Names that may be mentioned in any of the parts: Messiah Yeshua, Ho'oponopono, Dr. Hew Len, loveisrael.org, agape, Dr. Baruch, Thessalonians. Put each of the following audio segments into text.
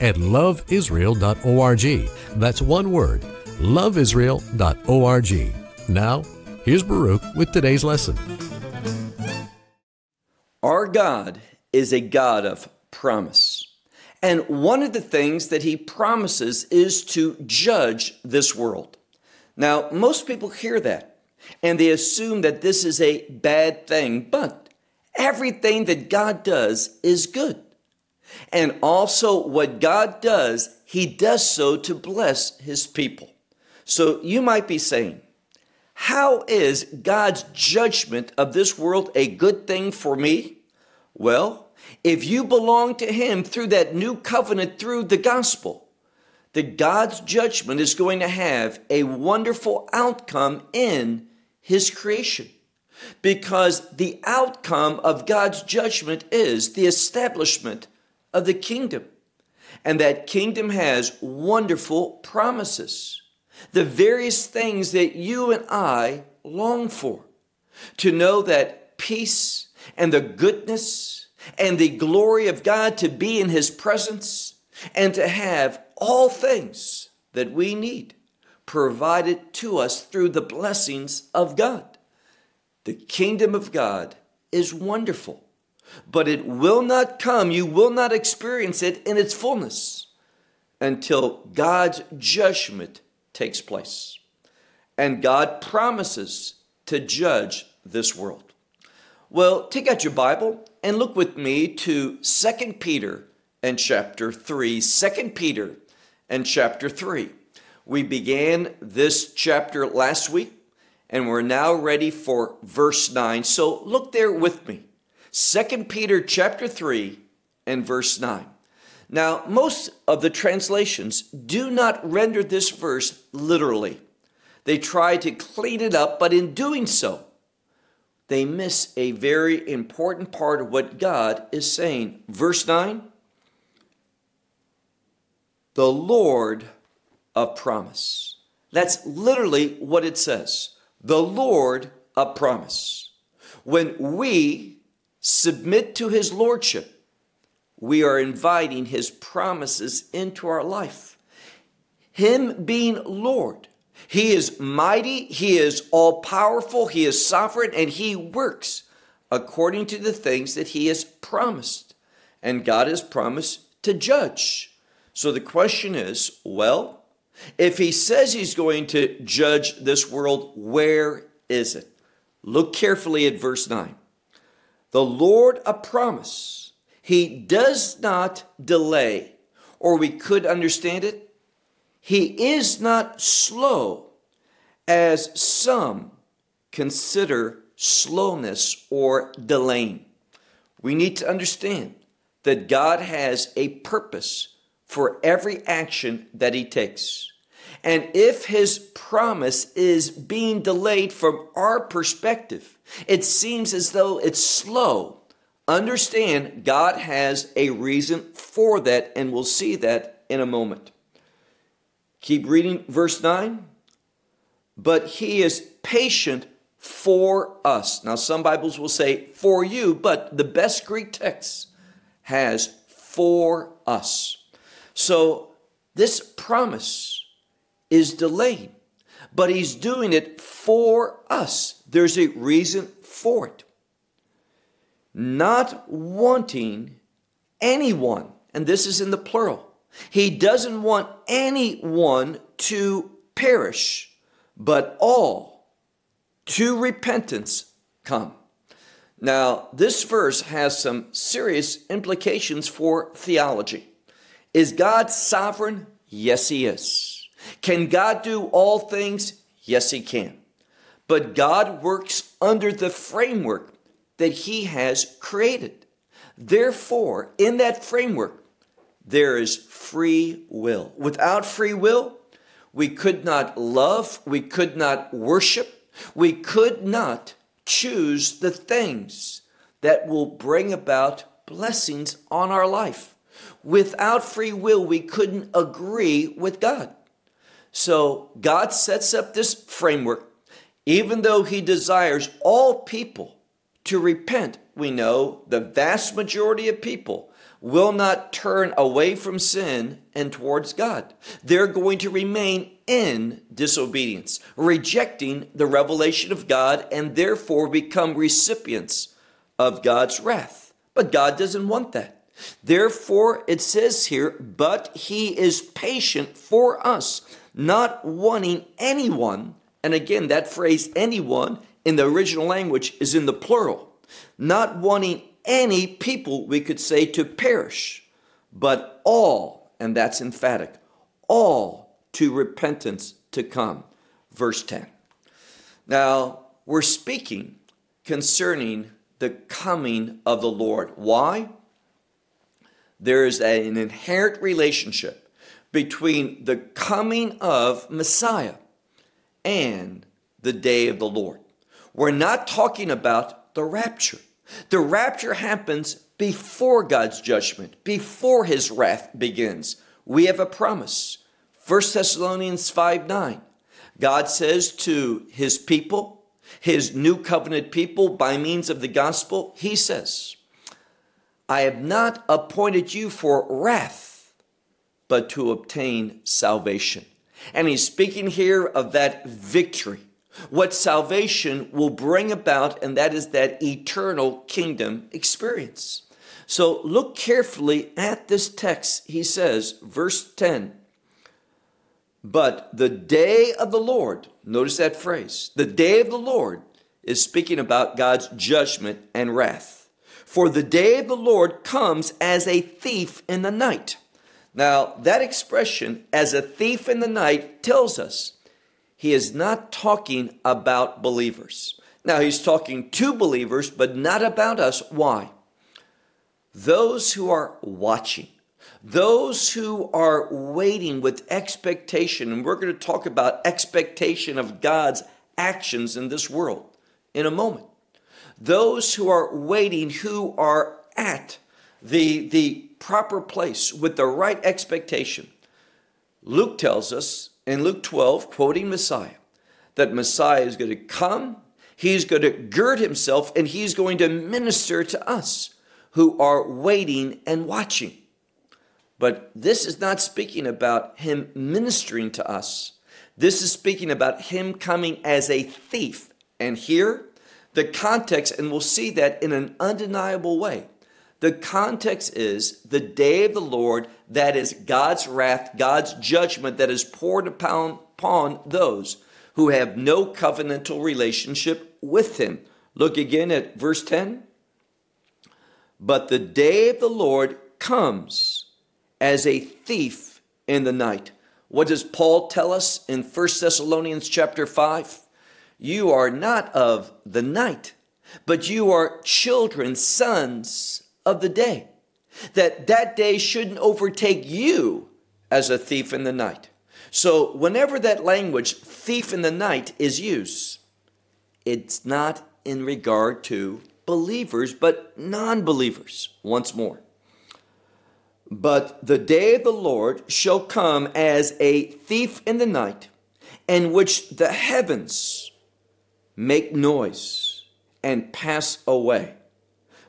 at loveisrael.org. That's one word, loveisrael.org. Now, here's Baruch with today's lesson. Our God is a God of promise. And one of the things that he promises is to judge this world. Now, most people hear that, and they assume that this is a bad thing, but everything that God does is good. And also what God does, he does so to bless his people. So you might be saying, how is God's judgment of this world a good thing for me? Well, if you belong to him through that new covenant, through the gospel, that God's judgment is going to have a wonderful outcome in his creation, because the outcome of God's judgment is the establishment of the kingdom, and that kingdom has wonderful promises, the various things that you and I long for, to know that peace and the goodness and the glory of God, to be in his presence and to have all things that we need provided to us through the blessings of God. The kingdom of God is wonderful, but it will not come, you will not experience it in its fullness until God's judgment takes place. And God promises to judge this world. Well, take out your Bible and look with me to 2 Peter and chapter 3. 2 Peter and chapter 3. We began this chapter last week, and we're now ready for verse 9. So look there with me. 2 Peter chapter 3 and verse 9. Now, most of the translations do not render this verse literally. They try to clean it up, but in doing so, they miss a very important part of what God is saying. Verse 9, the Lord of promise. That's literally what it says. The Lord of promise. When we submit to his lordship, we are inviting his promises into our life. Him being Lord, he is mighty, he is all-powerful, he is sovereign, and he works according to the things that he has promised. And God has promised to judge. So the question is, well, if he says he's going to judge this world, where is it? Look carefully at verse 9. The Lord of promise, he does not delay, or we could understand it, he is not slow, as some consider slowness or delaying. We need to understand that God has a purpose for every action that he takes. And if his promise is being delayed from our perspective, it seems as though it's slow. Understand, God has a reason for that, and we'll see that in a moment. Keep reading verse 9. But he is patient for us. Now, some Bibles will say for you, but the best Greek text has for us. So this promise is delayed, but he's doing it for us. There's a reason for it. Not wanting anyone, and this is in the plural. He doesn't want anyone to perish, but all to repentance come. Now, this verse has some serious implications for theology. Is God sovereign? Yes, he is. Can God do all things? Yes, he can. But God works under the framework that he has created. Therefore, in that framework, there is free will. Without free will, we could not love, we could not worship, we could not choose the things that will bring about blessings on our life. Without free will, we couldn't agree with God. So God sets up this framework. Even though he desires all people to repent, we know the vast majority of people will not turn away from sin and towards God. They're going to remain in disobedience, rejecting the revelation of God, and therefore become recipients of God's wrath. But God doesn't want that. Therefore, it says here, but he is patient for us, not wanting anyone. And again, that phrase anyone in the original language is in the plural. Not wanting any people, we could say, to perish, but all, and that's emphatic, all to repentance to come. Verse 10. Now, we're speaking concerning the coming of the Lord. Why? There is an inherent relationship between the coming of Messiah and the day of the Lord. We're not talking about the rapture. The rapture happens before God's judgment, before his wrath begins. We have a promise. 1 Thessalonians 5:9. God says to his people, his new covenant people, by means of the gospel, he says, I have not appointed you for wrath, but to obtain salvation. And he's speaking here of that victory, what salvation will bring about, and that is that eternal kingdom experience. So look carefully at this text. He says, verse 10, but the day of the Lord, notice that phrase, the day of the Lord is speaking about God's judgment and wrath. For the day of the Lord comes as a thief in the night. Now, that expression, as a thief in the night, tells us he is not talking about believers. Now, he's talking to believers, but not about us. Why? Those who are watching, those who are waiting with expectation, and we're going to talk about expectation of God's actions in this world in a moment. Those who are waiting, who are at the proper place with the right expectation. Luke tells us in Luke 12, quoting Messiah, that Messiah is going to come, he's going to gird himself, and he's going to minister to us who are waiting and watching. But this is not speaking about him ministering to us. This is speaking about him coming as a thief. And here, the context, and we'll see that in an undeniable way, the context is the day of the Lord, that is God's wrath, God's judgment that is poured upon those who have no covenantal relationship with him. Look again at verse 10. But the day of the Lord comes as a thief in the night. What does Paul tell us in 1 Thessalonians chapter 5? You are not of the night, but you are children, sons of the day, that day shouldn't overtake you as a thief in the night. So whenever that language, thief in the night, is used, it's not in regard to believers, but non-believers. Once more, but the day of the Lord shall come as a thief in the night, in which the heavens make noise and pass away.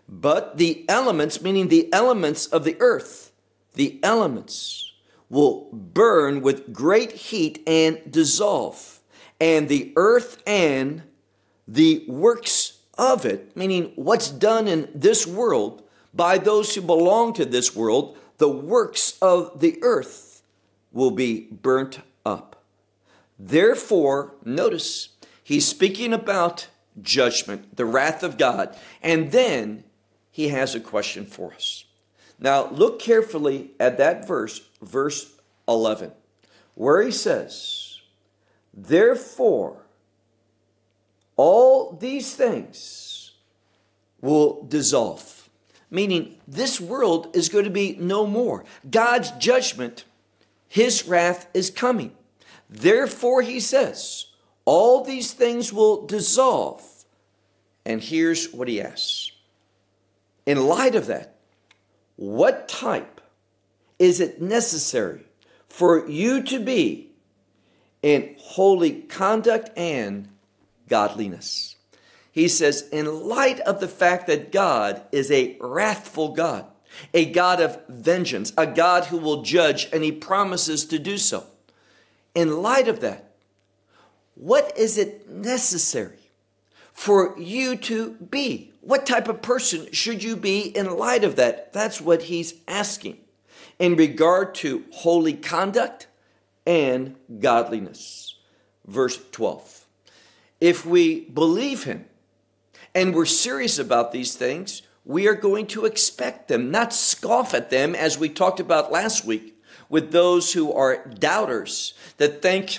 But the elements, meaning the elements of the earth, the elements will burn with great heat and dissolve, and the earth and the works of it, meaning what's done in this world by those who belong to this world, the works of the earth will be burnt up. Therefore, notice, he's speaking about judgment, the wrath of God, and then he has a question for us. Now, look carefully at that verse, verse 11, where he says, therefore, all these things will dissolve. meaning this world is going to be no more. God's judgment, his wrath is coming. Therefore, he says, all these things will dissolve. And here's what he asks. In light of that, what type is it necessary for you to be in holy conduct and godliness? He says, in light of the fact that God is a wrathful God, a God of vengeance, a God who will judge, and he promises to do so. In light of that, what is it necessary for you to be? What type of person should you be in light of that? That's what he's asking in regard to holy conduct and godliness. Verse 12. If we believe him, and we're serious about these things, we are going to expect them, not scoff at them, as we talked about last week with those who are doubters that think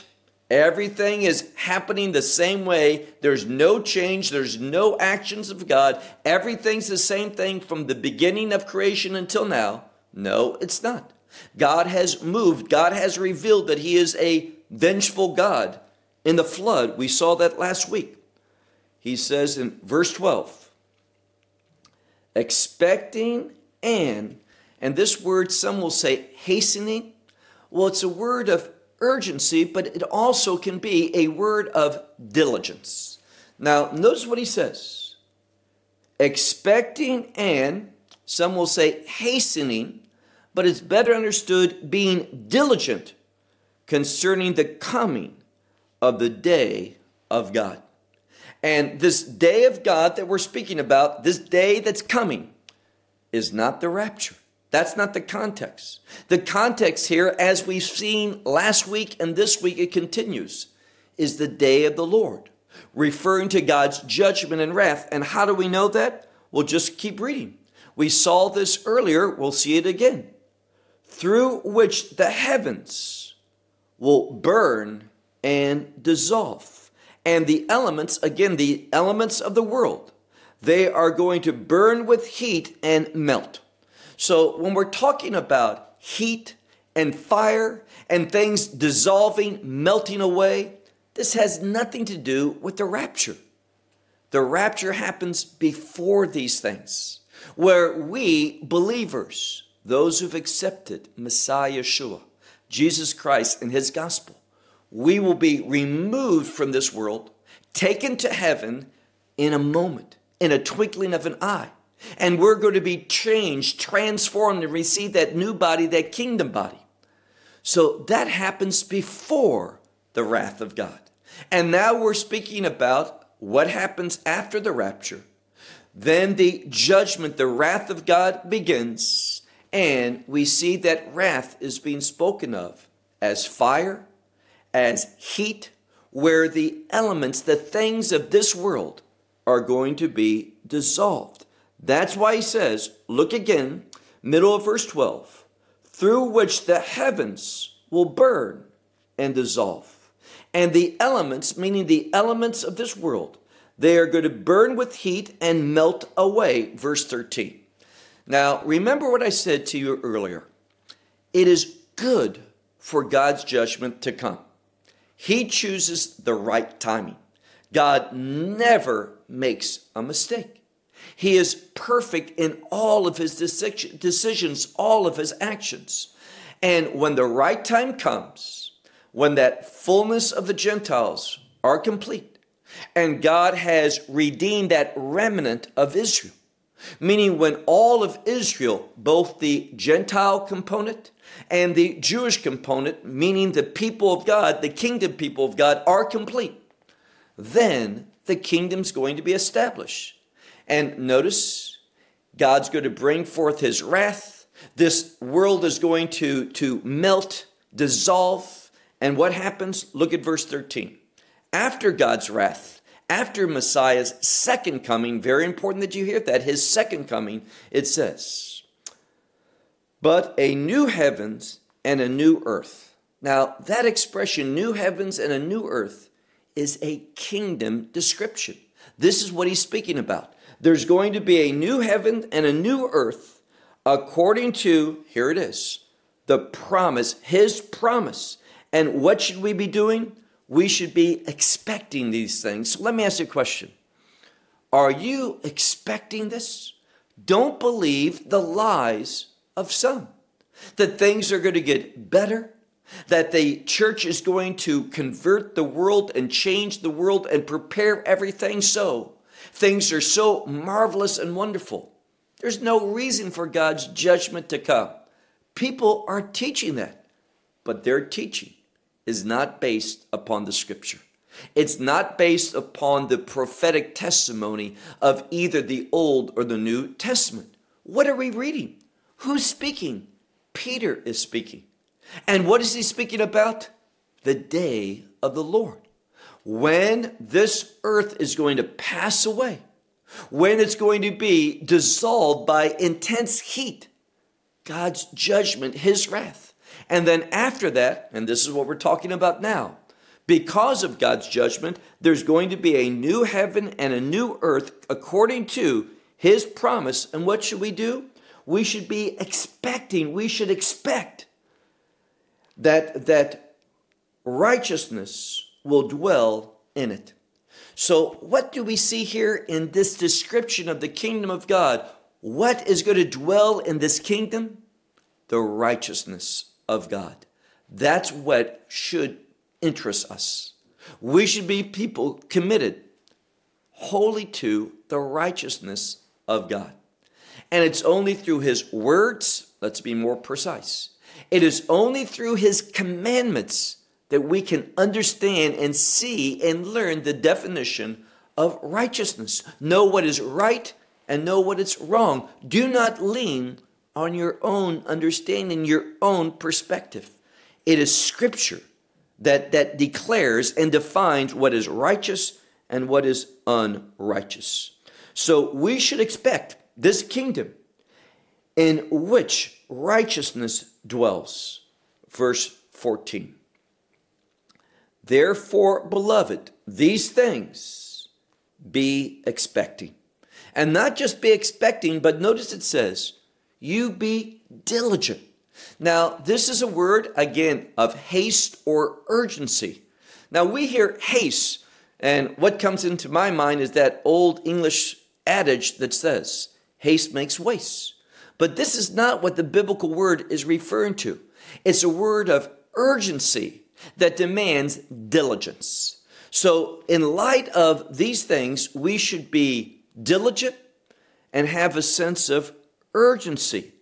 everything is happening the same way. There's no change. There's no actions of God. Everything's the same thing from the beginning of creation until now. No, it's not. God has moved. God has revealed that he is a vengeful God. In the flood, we saw that last week. He says in verse 12, expecting and this word, some will say hastening. Well, it's a word of urgency, but it also can be a word of diligence. Now, notice what he says. Expecting and, some will say hastening, but it's better understood being diligent concerning the coming of the day of God. And this day of God that we're speaking about, this day that's coming, is not the rapture. That's not the context. The context here, as we've seen last week and this week, it continues, is the day of the Lord, referring to God's judgment and wrath. And how do we know that? We'll just keep reading. We saw this earlier. We'll see it again. Through which the heavens will burn and dissolve. And the elements, again, the elements of the world, they are going to burn with heat and melt. So when we're talking about heat and fire and things dissolving, melting away, this has nothing to do with the rapture. The rapture happens before these things, where we believers, those who've accepted Messiah Yeshua, Jesus Christ and his gospel, we will be removed from this world, taken to heaven in a moment, in a twinkling of an eye. And we're going to be changed, transformed, and receive that new body, that kingdom body. So that happens before the wrath of God. And now we're speaking about what happens after the rapture. Then the judgment, the wrath of God begins. And we see that wrath is being spoken of as fire, as heat, where the elements, the things of this world are going to be dissolved. That's why he says, look again, middle of verse 12, through which the heavens will burn and dissolve. And the elements, meaning the elements of this world, they are going to burn with heat and melt away. Verse 13. Now, remember what I said to you earlier. It is good for God's judgment to come. He chooses the right timing. God never makes a mistake. He is perfect in all of his decisions, all of his actions. And when the right time comes, when that fullness of the Gentiles are complete, and God has redeemed that remnant of Israel, meaning when all of Israel, both the Gentile component and the Jewish component, meaning the people of God, the kingdom people of God, are complete, then the kingdom's going to be established. And notice, God's going to bring forth his wrath. This world is going to melt, dissolve. And what happens? Look at verse 13. After God's wrath, after Messiah's second coming, very important that you hear that, his second coming, it says, but a new heavens and a new earth. Now, that expression, new heavens and a new earth, is a kingdom description. This is what he's speaking about. there's going to be a new heaven and a new earth according to, here it is, the promise, his promise. And what should we be doing? We should be expecting these things. So let me ask you a question. Are you expecting this? Don't believe the lies of some, that things are going to get better, that the church is going to convert the world and change the world and prepare everything so. Things are so marvelous and wonderful. There's no reason for God's judgment to come. People are teaching that, but their teaching is not based upon the scripture. It's not based upon the prophetic testimony of either the Old or the New Testament. What are we reading? Who's speaking? Peter is speaking. And what is he speaking about? The day of the Lord. When this earth is going to pass away, when it's going to be dissolved by intense heat, God's judgment, his wrath. And then after that, and this is what we're talking about now, because of God's judgment, there's going to be a new heaven and a new earth according to his promise. And what should we do? We should be expecting, we should expect that righteousness will dwell in it. So what do we see here in this description of the kingdom of God? What is going to dwell in this kingdom? The righteousness of God. That's what should interest us. We should be people committed wholly to the righteousness of God. And it's only through his words, let's be more precise, it is only through his commandments that we can understand and see and learn the definition of righteousness. Know what is right and know what is wrong. Do not lean on your own understanding, your own perspective. It is scripture that declares and defines what is righteous and what is unrighteous. So we should expect this kingdom in which righteousness dwells. Verse 14. Therefore, beloved, these things be expecting. And not just be expecting, but notice it says, you be diligent. Now, this is a word, again, of haste or urgency. Now, we hear haste, and what comes into my mind is that old English adage that says, haste makes waste. But this is not what the biblical word is referring to. It's a word of urgency that demands diligence. So in light of these things, we should be diligent and have a sense of urgency.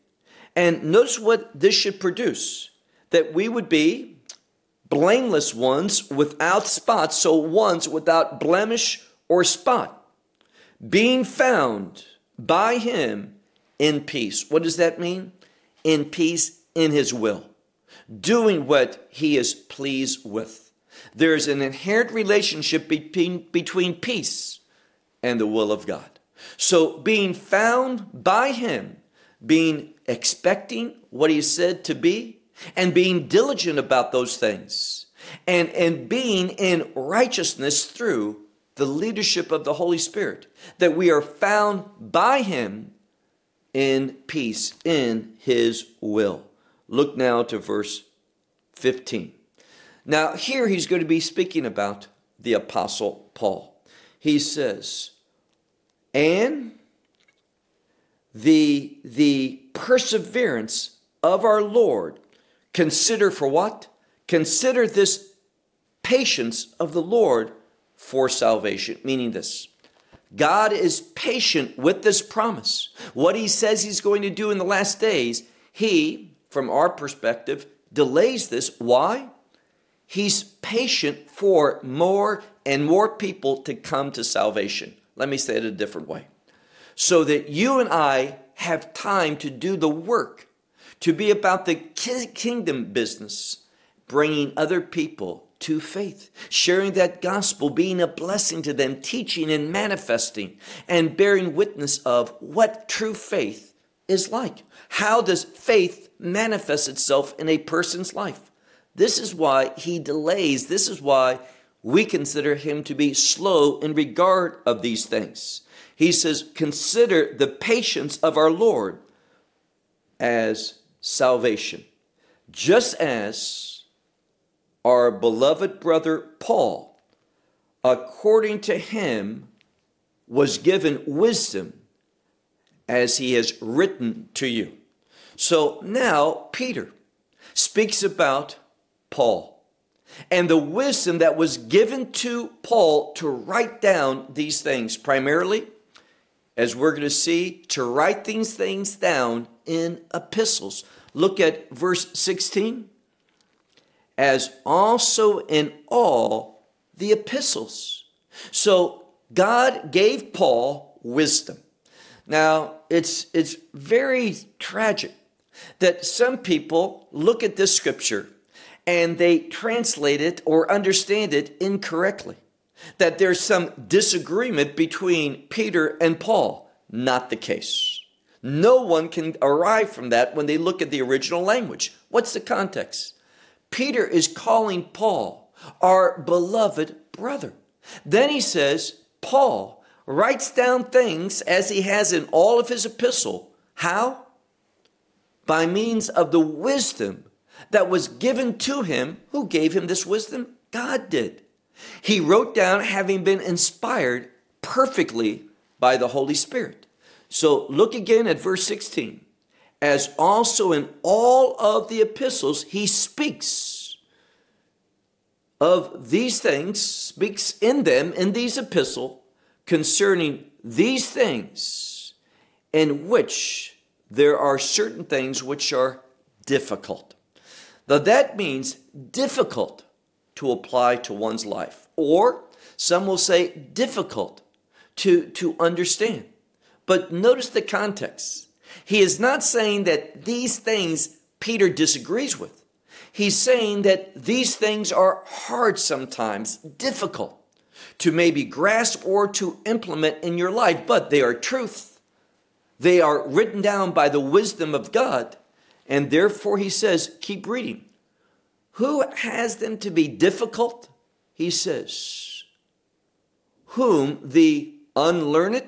And notice what this should produce, that we would be blameless ones without spot, so ones without blemish or spot, being found by him in peace. What does that mean? In peace, in his will, doing what he is pleased with. There is an inherent relationship between peace and the will of God. So being found by him, being expecting what he said to be, and being diligent about those things, and being in righteousness through the leadership of the Holy Spirit, that we are found by him in peace, in his will. Look now to verse 15. Now here he's going to be speaking about the Apostle Paul. He says, and the perseverance of our Lord, consider for what? Consider this patience of the Lord for salvation. Meaning this, God is patient with this promise. What he says he's going to do in the last days, he, from our perspective, delays this. Why? He's patient for more and more people to come to salvation. Let me say it a different way. So that you and I have time to do the work, to be about the kingdom business, bringing other people to faith, sharing that gospel, being a blessing to them, teaching and manifesting and bearing witness of what true faith is like. How does faith manifest itself in a person's life? This is why he delays. This is why we consider him to be slow in regard of these things. He says, consider the patience of our Lord as salvation, just as our beloved brother Paul, according to him, was given wisdom, as he has written to you. So now Peter speaks about Paul and the wisdom that was given to Paul to write down these things, primarily, as we're going to see, to write these things down in epistles. Look at verse 16. As also in all the epistles. So God gave Paul wisdom. Now, it's very tragic that some people look at this scripture and they translate it or understand it incorrectly, that there's some disagreement between Peter and Paul. Not the case. No one can arrive from that when they look at the original language. What's the context? Peter is calling Paul our beloved brother. Then he says, Paul writes down things as he has in all of his epistle. How? By means of the wisdom that was given to him. Who gave him this wisdom? God did. He wrote down, having been inspired perfectly by the Holy Spirit. So look again at verse 16. As also in all of the epistles, he speaks of these things, speaks in them, in these epistles, concerning these things, in which there are certain things which are difficult. Now that means difficult to apply to one's life, or some will say difficult to understand. But notice the context. He is not saying that these things Peter disagrees with. He's saying that these things are hard sometimes, difficult to maybe grasp or to implement in your life, but they are truth. They are written down by the wisdom of God, and therefore he says, keep reading. Who has them to be difficult? He says, whom the unlearned,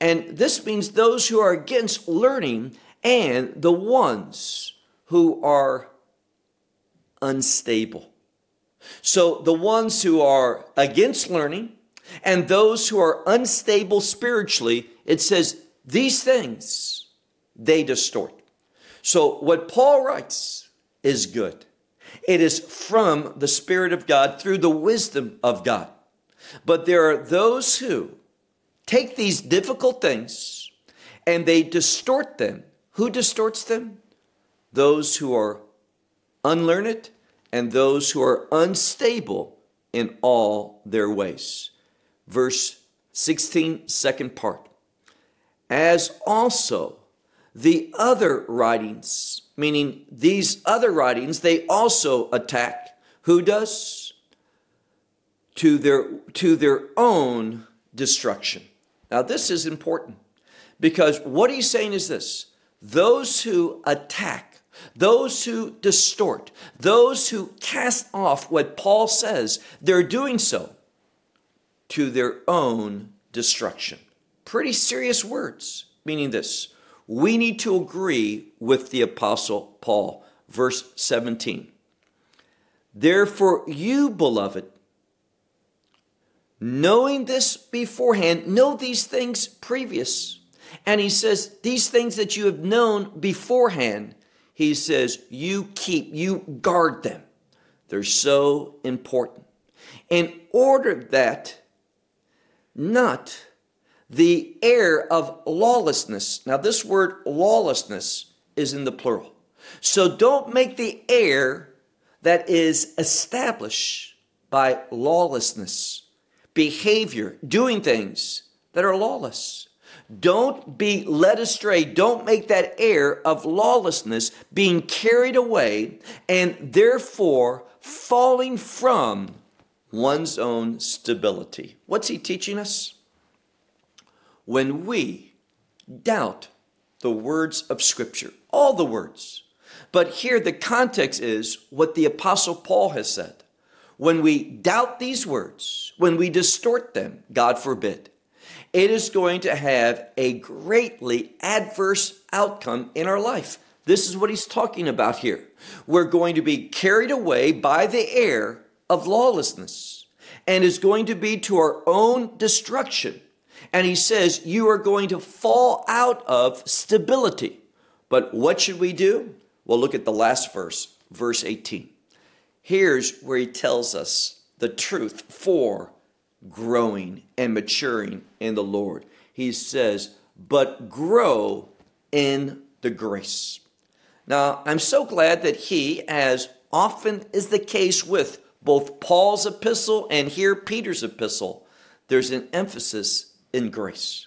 and this means those who are against learning and the ones who are unstable. So the ones who are against learning and those who are unstable spiritually, it says these things, they distort. So what Paul writes is good. It is from the Spirit of God through the wisdom of God. But there are those who take these difficult things and they distort them. Who distorts them? Those who are unlearned and those who are unstable in all their ways. Verse 16, second part. As also the other writings, meaning these other writings, they also attack. Who does? To their own destruction. Now this is important, because what he's saying is this: those who attack, those who distort, those who cast off what Paul says, they're doing so to their own destruction. Pretty serious words, meaning this: we need to agree with the Apostle Paul. Verse 17. Therefore you, beloved, knowing this beforehand, know these things previous. And he says, these things that you have known beforehand, he says, you keep, you guard them. They're so important. In order that not the heir of lawlessness. Now this word lawlessness is in the plural. So don't make the heir that is established by lawlessness, behavior, doing things that are lawless. Don't be led astray. Don't make that heir of lawlessness being carried away and therefore falling from one's own stability. What's he teaching us? When we doubt the words of Scripture, all the words, but here the context is what the Apostle Paul has said. when we doubt these words, when we distort them, God forbid, it is going to have a greatly adverse outcome in our life. This is what he's talking about here. We're going to be carried away by the air of lawlessness, and is going to be to our own destruction. And he says, you are going to fall out of stability. But what should we do? Well, look at the last verse, verse 18. Here's where he tells us the truth for growing and maturing in the Lord. He says, but grow in the grace. Now, I'm so glad that he, as often is the case with both Paul's epistle and here Peter's epistle, there's an emphasis in grace.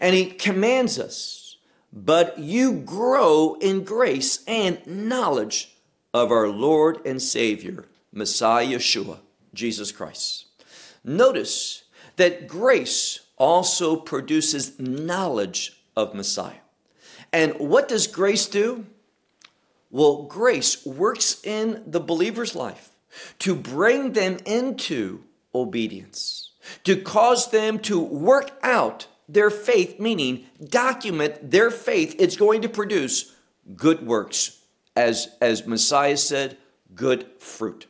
And he commands us, but you grow in grace and knowledge of our Lord and Savior, Messiah Yeshua, Jesus Christ. Notice that grace also produces knowledge of Messiah. And what does grace do? Well, grace works in the believer's life to bring them into obedience, to cause them to work out their faith, meaning document their faith. It's going to produce good works, as Messiah said, good fruit.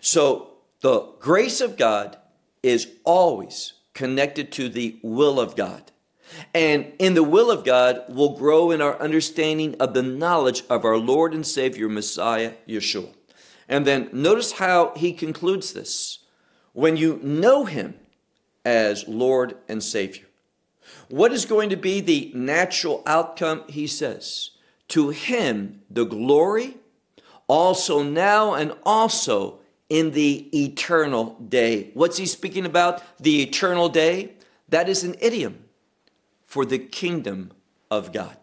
So the grace of God is always connected to the will of God. And in the will of God, we'll grow in our understanding of the knowledge of our Lord and Savior, Messiah Yeshua. And then notice how he concludes this. When you know him as Lord and Savior, what is going to be the natural outcome? He says, to him the glory also now and also in the eternal day. What's he speaking about? The eternal day? That is an idiom for the kingdom of God.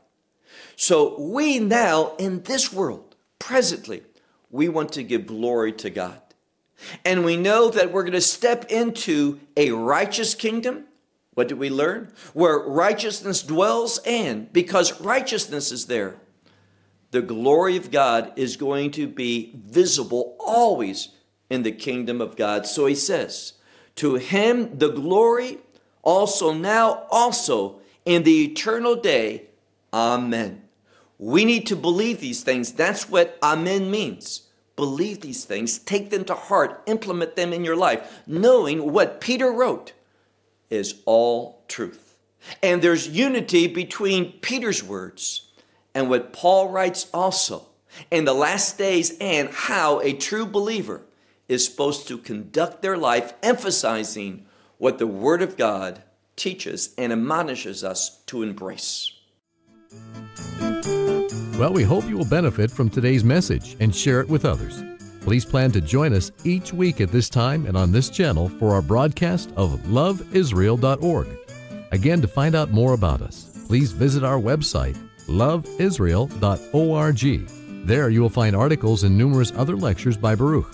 So we now in this world, presently, we want to give glory to God. And we know that we're going to step into a righteous kingdom. What did we learn? Where righteousness dwells, and because righteousness is there, the glory of God is going to be visible always in the kingdom of God. So he says, to him the glory also now also in the eternal day. Amen. We need to believe these things. That's what amen means. Believe these things, take them to heart, implement them in your life, knowing what Peter wrote is all truth. And there's unity between Peter's words and what Paul writes also in the last days, and how a true believer is supposed to conduct their life, emphasizing what the Word of God teaches and admonishes us to embrace. Well, we hope you will benefit from today's message and share it with others. Please plan to join us each week at this time and on this channel for our broadcast of loveisrael.org. Again, to find out more about us, please visit our website, loveisrael.org. There you will find articles and numerous other lectures by Baruch.